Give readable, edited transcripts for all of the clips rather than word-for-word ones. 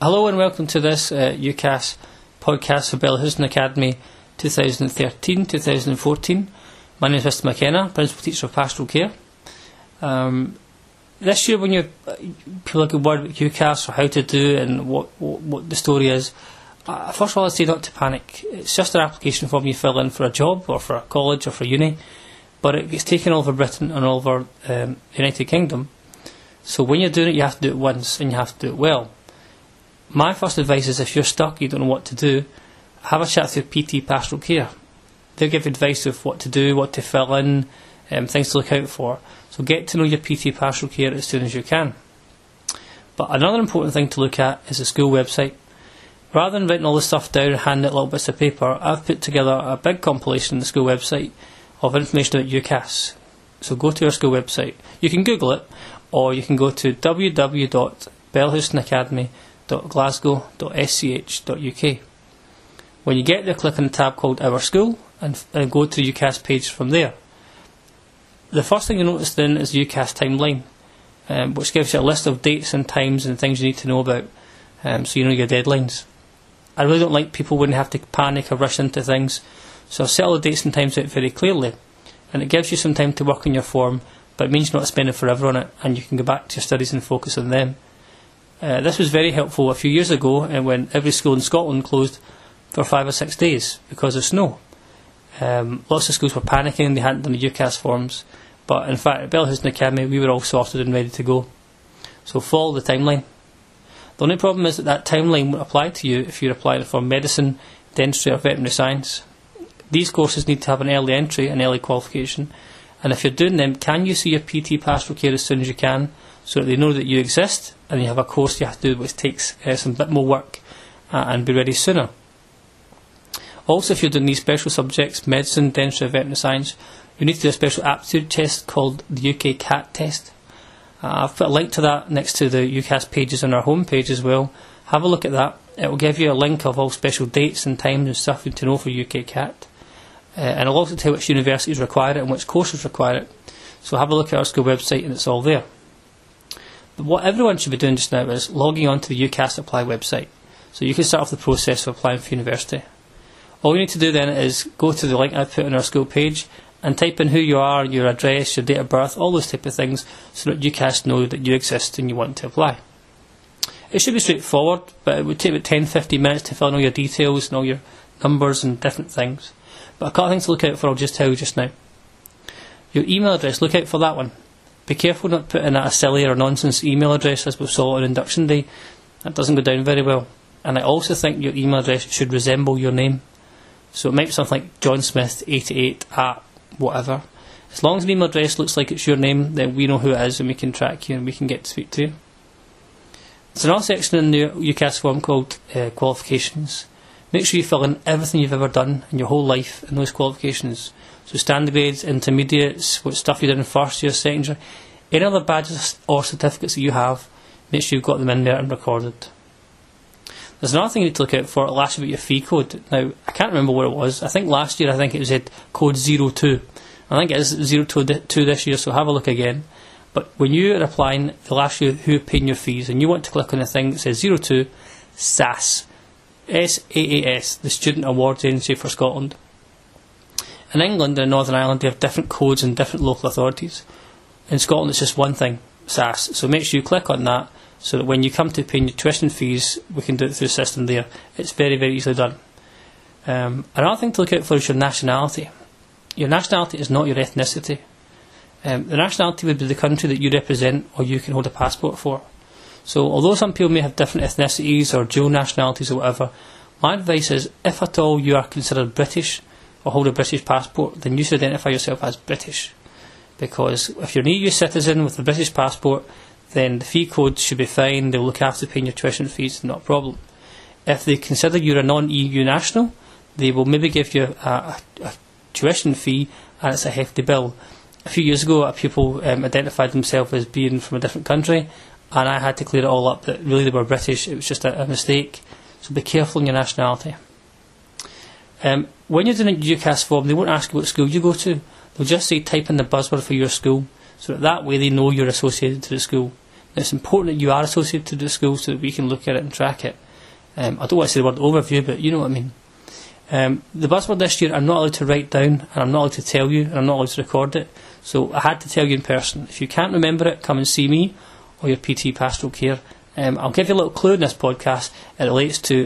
Hello and welcome to this UCAS podcast for Bellahouston Academy 2013-2014. My name is Mr McKenna, Principal Teacher of Pastoral Care. This year when you look at UCAS or how to do and what the story is, first of all I'd say not to panic. It's just an application form you fill in for a job or for a college or for uni, but it gets taken all over Britain and all over the United Kingdom. So when you're doing it you have to do it once and you have to do it well. My first advice is if you're stuck, you don't know what to do, have a chat with your PT Pastoral Care. They'll give advice of what to do, what to fill in, things to look out for. So get to know your PT Pastoral Care as soon as you can. But another important thing to look at is the school website. Rather than writing all this stuff down and handing out little bits of paper, I've put together a big compilation on the school website of information about UCAS. So go to our school website. You can Google it, or you can go to www.bellhoustonacademy.glasgow.sch.uk. When you get there, click on the tab called Our School and go to the UCAS page from there. The first thing you notice then is the UCAS timeline, which gives you a list of dates and times and things you need to know about, so you know your deadlines. I really don't like people wouldn't have to panic or rush into things, so I've set all the dates and times out very clearly, and it gives you some time to work on your form, but it means you're not spending forever on it and you can go back to your studies and focus on them. This was very helpful a few years ago when every school in Scotland closed for 5 or 6 days because of snow. Lots of schools were panicking, they hadn't done the UCAS forms, but in fact at Bellahouston Academy we were all sorted and ready to go. So follow the timeline. The only problem is that that timeline won't apply to you if you're applying for medicine, dentistry or veterinary science. These courses need to have an early entry and early qualification, and if you're doing them, can you see your PT Pastoral Care as soon as you can, so that they know that you exist and you have a course you have to do which takes some bit more work and be ready sooner. Also, if you're doing these special subjects, medicine, dentistry, veterinary science, you need to do a special aptitude test called the UKCAT test. I've put a link to that next to the UCAS pages on our homepage as well. Have a look at that. It will give you a link of all special dates and times and stuff you need to know for UKCAT. And it will also tell you which universities require it and which courses require it. So have a look at our school website and it's all there. What everyone should be doing just now is logging on to the UCAS Apply website, so you can start off the process of applying for university. All you need to do then is go to the link I put on our school page and type in who you are, your address, your date of birth, all those type of things, so that UCAS know that you exist and you want to apply. It should be straightforward, but it would take about 10-15 minutes to fill in all your details and all your numbers and different things. But a couple of things to look out for I'll just tell you just now. Your email address, look out for that one. Be careful not putting out a silly or nonsense email address as we saw on induction day. That doesn't go down very well. And I also think your email address should resemble your name. So it might be something like johnsmith88@whatever. As long as the email address looks like it's your name, then we know who it is and we can track you and we can get to speak to you. There's another section in the UCAS form called qualifications. Make sure you fill in everything you've ever done in your whole life in those qualifications. So standard grades, intermediates, what stuff you did in first year, second year, any other badges or certificates that you have, make sure you've got them in there and recorded. There's another thing you need to look out for, it'll ask you about your fee code. Now, I can't remember what it was. I think last year it said code 02. I think it is 02 this year, so have a look again. But when you are applying, they'll ask you who are paying your fees, and you want to click on the thing that says 02, SAAS, S-A-A-S, the Student Awards Agency for Scotland. In England and Northern Ireland they have different codes and different local authorities. In Scotland it's just one thing, SAAS, so make sure you click on that so that when you come to paying your tuition fees we can do it through the system there. It's very, very easily done. Another thing to look out for is your nationality. Your nationality is not your ethnicity. The nationality would be the country that you represent or you can hold a passport for. So although some people may have different ethnicities or dual nationalities or whatever, my advice is if at all you are considered British or hold a British passport, then you should identify yourself as British, because if you're an EU citizen with a British passport then the fee code should be fine, they'll look after paying your tuition fees, not a problem. If they consider you're a non-EU national they will maybe give you a tuition fee and it's a hefty bill. A few years ago a pupil identified themselves as being from a different country and I had to clear it all up that really they were British, it was just a mistake, so be careful in your nationality. When you're doing a UCAS form, they won't ask you what school you go to. They'll just say type in the buzzword for your school, so that way they know you're associated to the school. It's important that you are associated to the school so that we can look at it and track it. I don't want to say the word overview, but you know what I mean. The buzzword this year I'm not allowed to write down, and I'm not allowed to tell you, and I'm not allowed to record it. So I had to tell you in person. If you can't remember it, come and see me or your PT Pastoral Care. I'll give you a little clue in this podcast. It relates to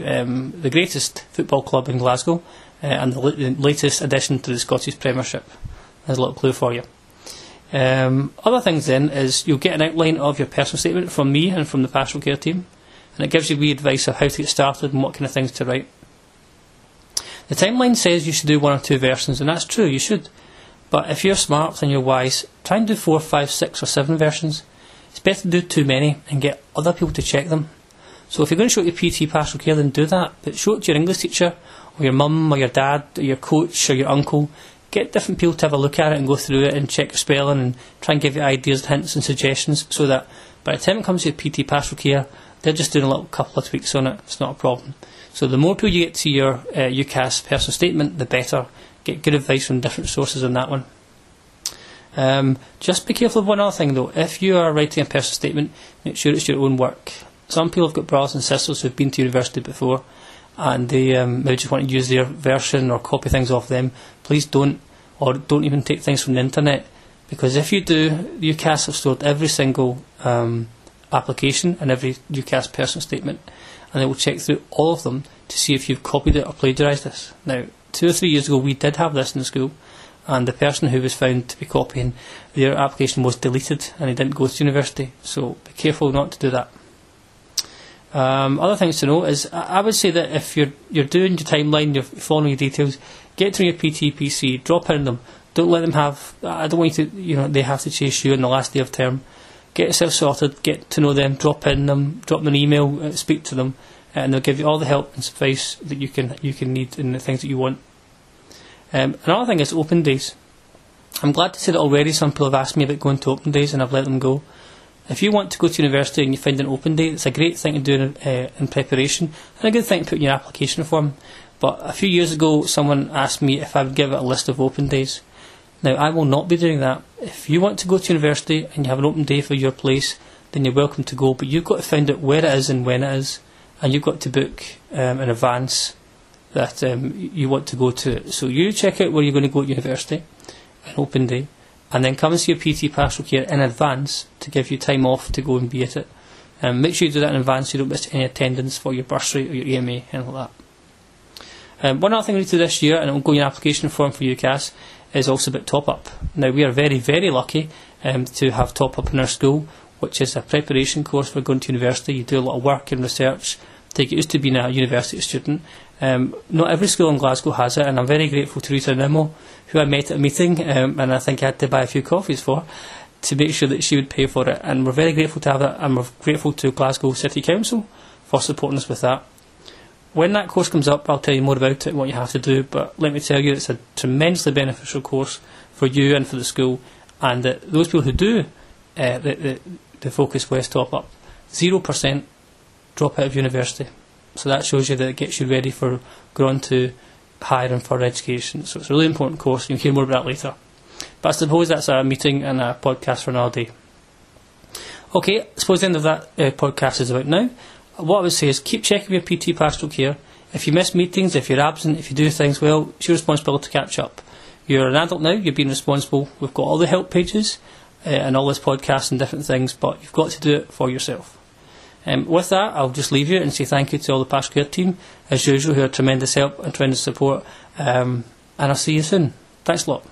the greatest football club in Glasgow and the latest addition to the Scottish Premiership. There's a little clue for you. Other things then is you'll get an outline of your personal statement from me and from the pastoral care team, and it gives you wee advice of how to get started and what kind of things to write. The timeline says you should do 1 or 2 versions, and that's true, you should. But if you're smart and you're wise, try and do 4, 5, 6 or 7 versions. It's better to do too many and get other people to check them. So if you're going to show it to PT Pastoral Care, then do that, but show it to your English teacher, or your mum, or your dad, or your coach, or your uncle. Get different people to have a look at it and go through it and check your spelling and try and give you ideas, hints and suggestions, so that by the time it comes to PT Pastoral Care, they're just doing a little couple of tweaks on it. It's not a problem. So the more people you get to your UCAS personal statement, the better. Get good advice from different sources on that one. Just be careful of one other thing though. If you are writing a personal statement, make sure it's your own work. Some people have got brothers and sisters who have been to university before, and they maybe just want to use their version or copy things off them. Please don't, or don't even take things from the internet, because if you do, UCAS have stored every single application and every UCAS personal statement, and they will check through all of them to see if you've copied it or plagiarised this. Now, 2 or 3 years ago we did have this in the school, and the person who was found to be copying, their application was deleted and they didn't go to university, so be careful not to do that. Other things to know is, I would say that if you're doing your timeline, you're following your details, get to your PT, PC, drop in them. Don't let them have, I don't want you to, you know, they have to chase you on the last day of term. Get yourself sorted, get to know them, drop in them, drop them an email, speak to them, and they'll give you all the help and advice that you can need and the things that you want. Another thing is open days. I'm glad to say that already some people have asked me about going to open days and I've let them go. If you want to go to university and you find an open day, it's a great thing to do in preparation and a good thing to put in your application form. But a few years ago someone asked me if I would give it a list of open days. Now, I will not be doing that. If you want to go to university and you have an open day for your place, then you're welcome to go, but you've got to find out where it is and when it is, and you've got to book in advance that you want to go to. So you check out where you're going to go to university, an open day, and then come and see your PT Pastoral Care in advance to give you time off to go and be at it. Make sure you do that in advance so you don't miss any attendance for your bursary or your EMA and all that. One other thing we need to do this year, and it will go in your application form for UCAS, is also about top-up. Now, we are very, very lucky to have top-up in our school, which is a preparation course for going to university. You do a lot of work and research to get used to being a university student. Not every school in Glasgow has it, and I'm very grateful to Rita Nimmo, who I met at a meeting, and I think I had to buy a few coffees for, to make sure that she would pay for it. And we're very grateful to have that, and we're grateful to Glasgow City Council for supporting us with that. When that course comes up, I'll tell you more about it and what you have to do, but let me tell you, it's a tremendously beneficial course for you and for the school, and that those people who do the Focus West top-up, 0% drop out of university. So that shows you that it gets you ready for going to higher and further education. So it's a really important course, and you'll hear more about that later. But I suppose that's a meeting and a podcast for another day. Okay, I suppose the end of that podcast is about now. What I would say is keep checking your PT Pastoral Care. If you miss meetings, if you're absent, if you do things well, it's your responsibility to catch up. You're an adult now, you're being responsible. We've got all the help pages and all this podcast and different things, but you've got to do it for yourself. With that, I'll just leave you and say thank you to all the Pastoral Care team, as usual, who are tremendous help and tremendous support, and I'll see you soon. Thanks a lot.